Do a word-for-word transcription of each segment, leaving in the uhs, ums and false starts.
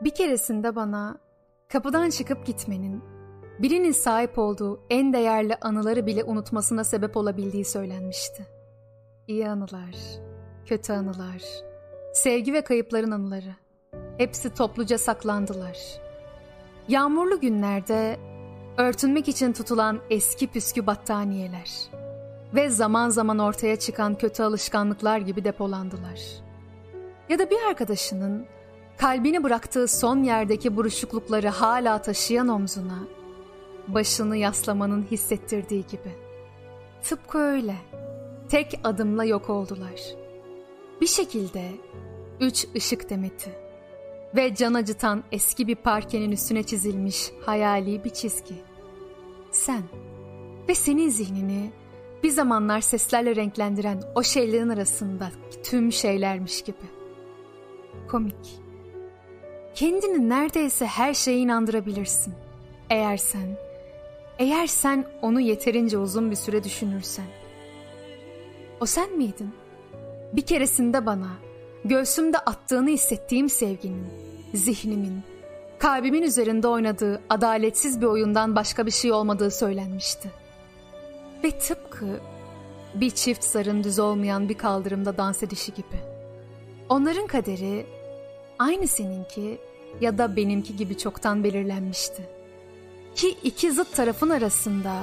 Bir keresinde bana kapıdan çıkıp gitmenin birinin sahip olduğu en değerli anıları bile unutmasına sebep olabildiği söylenmişti. İyi anılar, kötü anılar, sevgi ve kayıpların anıları. Hepsi topluca saklandılar. Yağmurlu günlerde örtünmek için tutulan eski püskü battaniyeler ve zaman zaman ortaya çıkan kötü alışkanlıklar gibi depolandılar. Ya da bir arkadaşının kalbini bıraktığı son yerdeki buruşuklukları hala taşıyan omzuna başını yaslamanın hissettirdiği gibi. Tıpkı öyle. Tek adımla yok oldular. Bir şekilde üç ışık demeti ve can acıtan eski bir parkenin üstüne çizilmiş hayali bir çizgi. Sen ve senin zihnini bir zamanlar seslerle renklendiren o şeylerin arasında tüm şeylermiş gibi. Komik. Kendini neredeyse her şeye inandırabilirsin. Eğer sen, eğer sen onu yeterince uzun bir süre düşünürsen. O sen miydin? Bir keresinde bana, göğsümde attığını hissettiğim sevginin, zihnimin, kalbimin üzerinde oynadığı adaletsiz bir oyundan başka bir şey olmadığı söylenmişti. Ve tıpkı bir çift sarın düz olmayan bir kaldırımda dans edişi gibi. Onların kaderi aynı seninki ya da benimki gibi çoktan belirlenmişti. Ki iki zıt tarafın arasında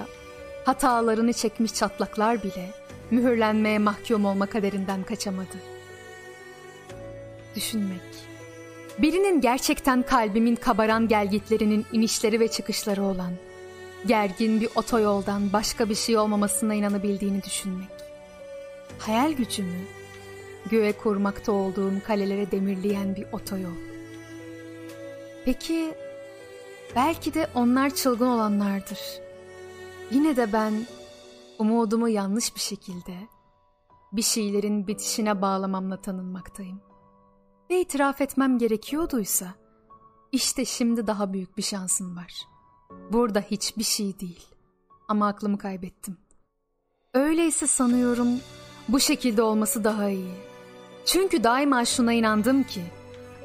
hatalarını çekmiş çatlaklar bile mühürlenmeye mahkum olma kaderinden kaçamadı. Düşünmek. Birinin gerçekten kalbimin kabaran gelgitlerinin inişleri ve çıkışları olan, gergin bir otoyoldan başka bir şey olmamasına inanabildiğini düşünmek. Hayal gücümü göğe kurmakta olduğum kalelere demirleyen bir otoyol. Peki, belki de onlar çılgın olanlardır. Yine de ben umudumu yanlış bir şekilde bir şeylerin bitişine bağlamamla tanınmaktayım. Ve itiraf etmem gerekiyorduysa, işte şimdi daha büyük bir şansım var. Burada hiçbir şey değil. Ama aklımı kaybettim. Öyleyse sanıyorum bu şekilde olması daha iyi. Çünkü daima şuna inandım ki,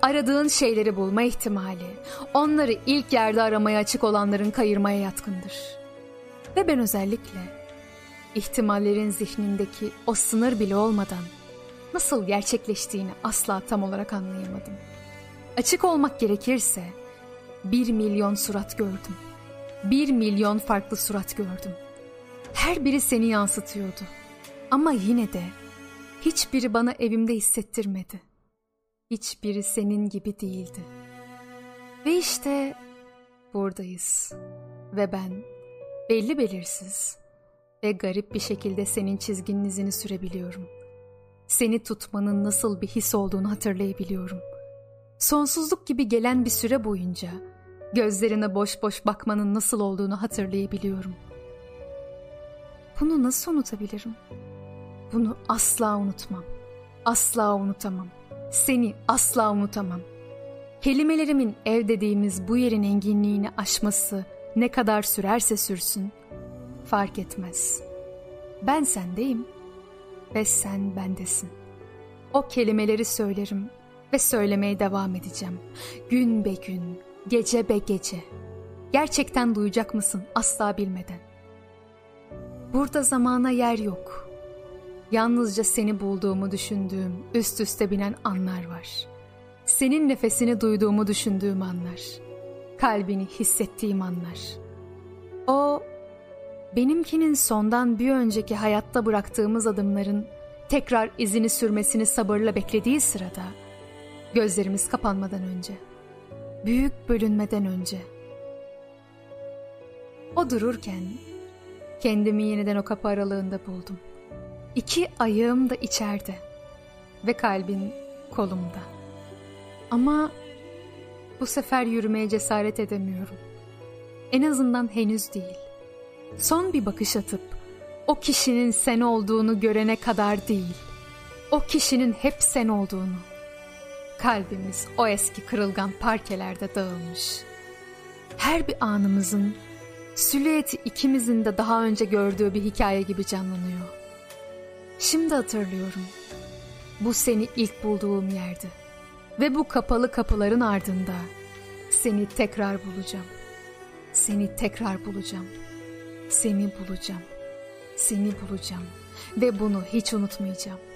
aradığın şeyleri bulma ihtimali, onları ilk yerde aramaya açık olanların kayırmaya yatkındır. Ve ben özellikle, ihtimallerin zihnindeki o sınır bile olmadan, nasıl gerçekleştiğini asla tam olarak anlayamadım. Açık olmak gerekirse, bir milyon surat gördüm. Bir milyon farklı surat gördüm. Her biri seni yansıtıyordu. Ama yine de, hiçbiri bana evimde hissettirmedi. Hiçbiri senin gibi değildi. Ve işte buradayız. Ve ben belli belirsiz ve garip bir şekilde senin çizginin izini sürebiliyorum. Seni tutmanın nasıl bir his olduğunu hatırlayabiliyorum. Sonsuzluk gibi gelen bir süre boyunca gözlerine boş boş bakmanın nasıl olduğunu hatırlayabiliyorum. Bunu nasıl unutabilirim? Bunu asla unutmam. Asla unutamam. Seni asla unutamam. Kelimelerimin ev dediğimiz bu yerin enginliğini aşması ne kadar sürerse sürsün fark etmez. Ben sendeyim ve sen bendesin. O kelimeleri söylerim ve söylemeye devam edeceğim. Gün be gün, gece be gece. Gerçekten duyacak mısın asla bilmeden. Burada zamana yer yok. Yalnızca seni bulduğumu düşündüğüm, üst üste binen anlar var. Senin nefesini duyduğumu düşündüğüm anlar. Kalbini hissettiğim anlar. O, benimkinin sondan bir önceki hayatta bıraktığımız adımların tekrar izini sürmesini sabırla beklediği sırada, gözlerimiz kapanmadan önce, büyük bölünmeden önce. O dururken, kendimi yeniden o kapı aralığında buldum. İki ayağım da içeride ve kalbin kolumda. Ama bu sefer yürümeye cesaret edemiyorum. En azından henüz değil. Son bir bakış atıp o kişinin sen olduğunu görene kadar değil. O kişinin hep sen olduğunu. Kalbimiz o eski kırılgan parkelerde dağılmış. Her bir anımızın silüeti ikimizin de daha önce gördüğü bir hikaye gibi canlanıyor. Şimdi hatırlıyorum. Bu seni ilk bulduğum yerdi. Ve bu kapalı kapıların ardında Seni tekrar bulacağım. Seni tekrar bulacağım. Seni bulacağım. Seni bulacağım. Ve bunu hiç unutmayacağım.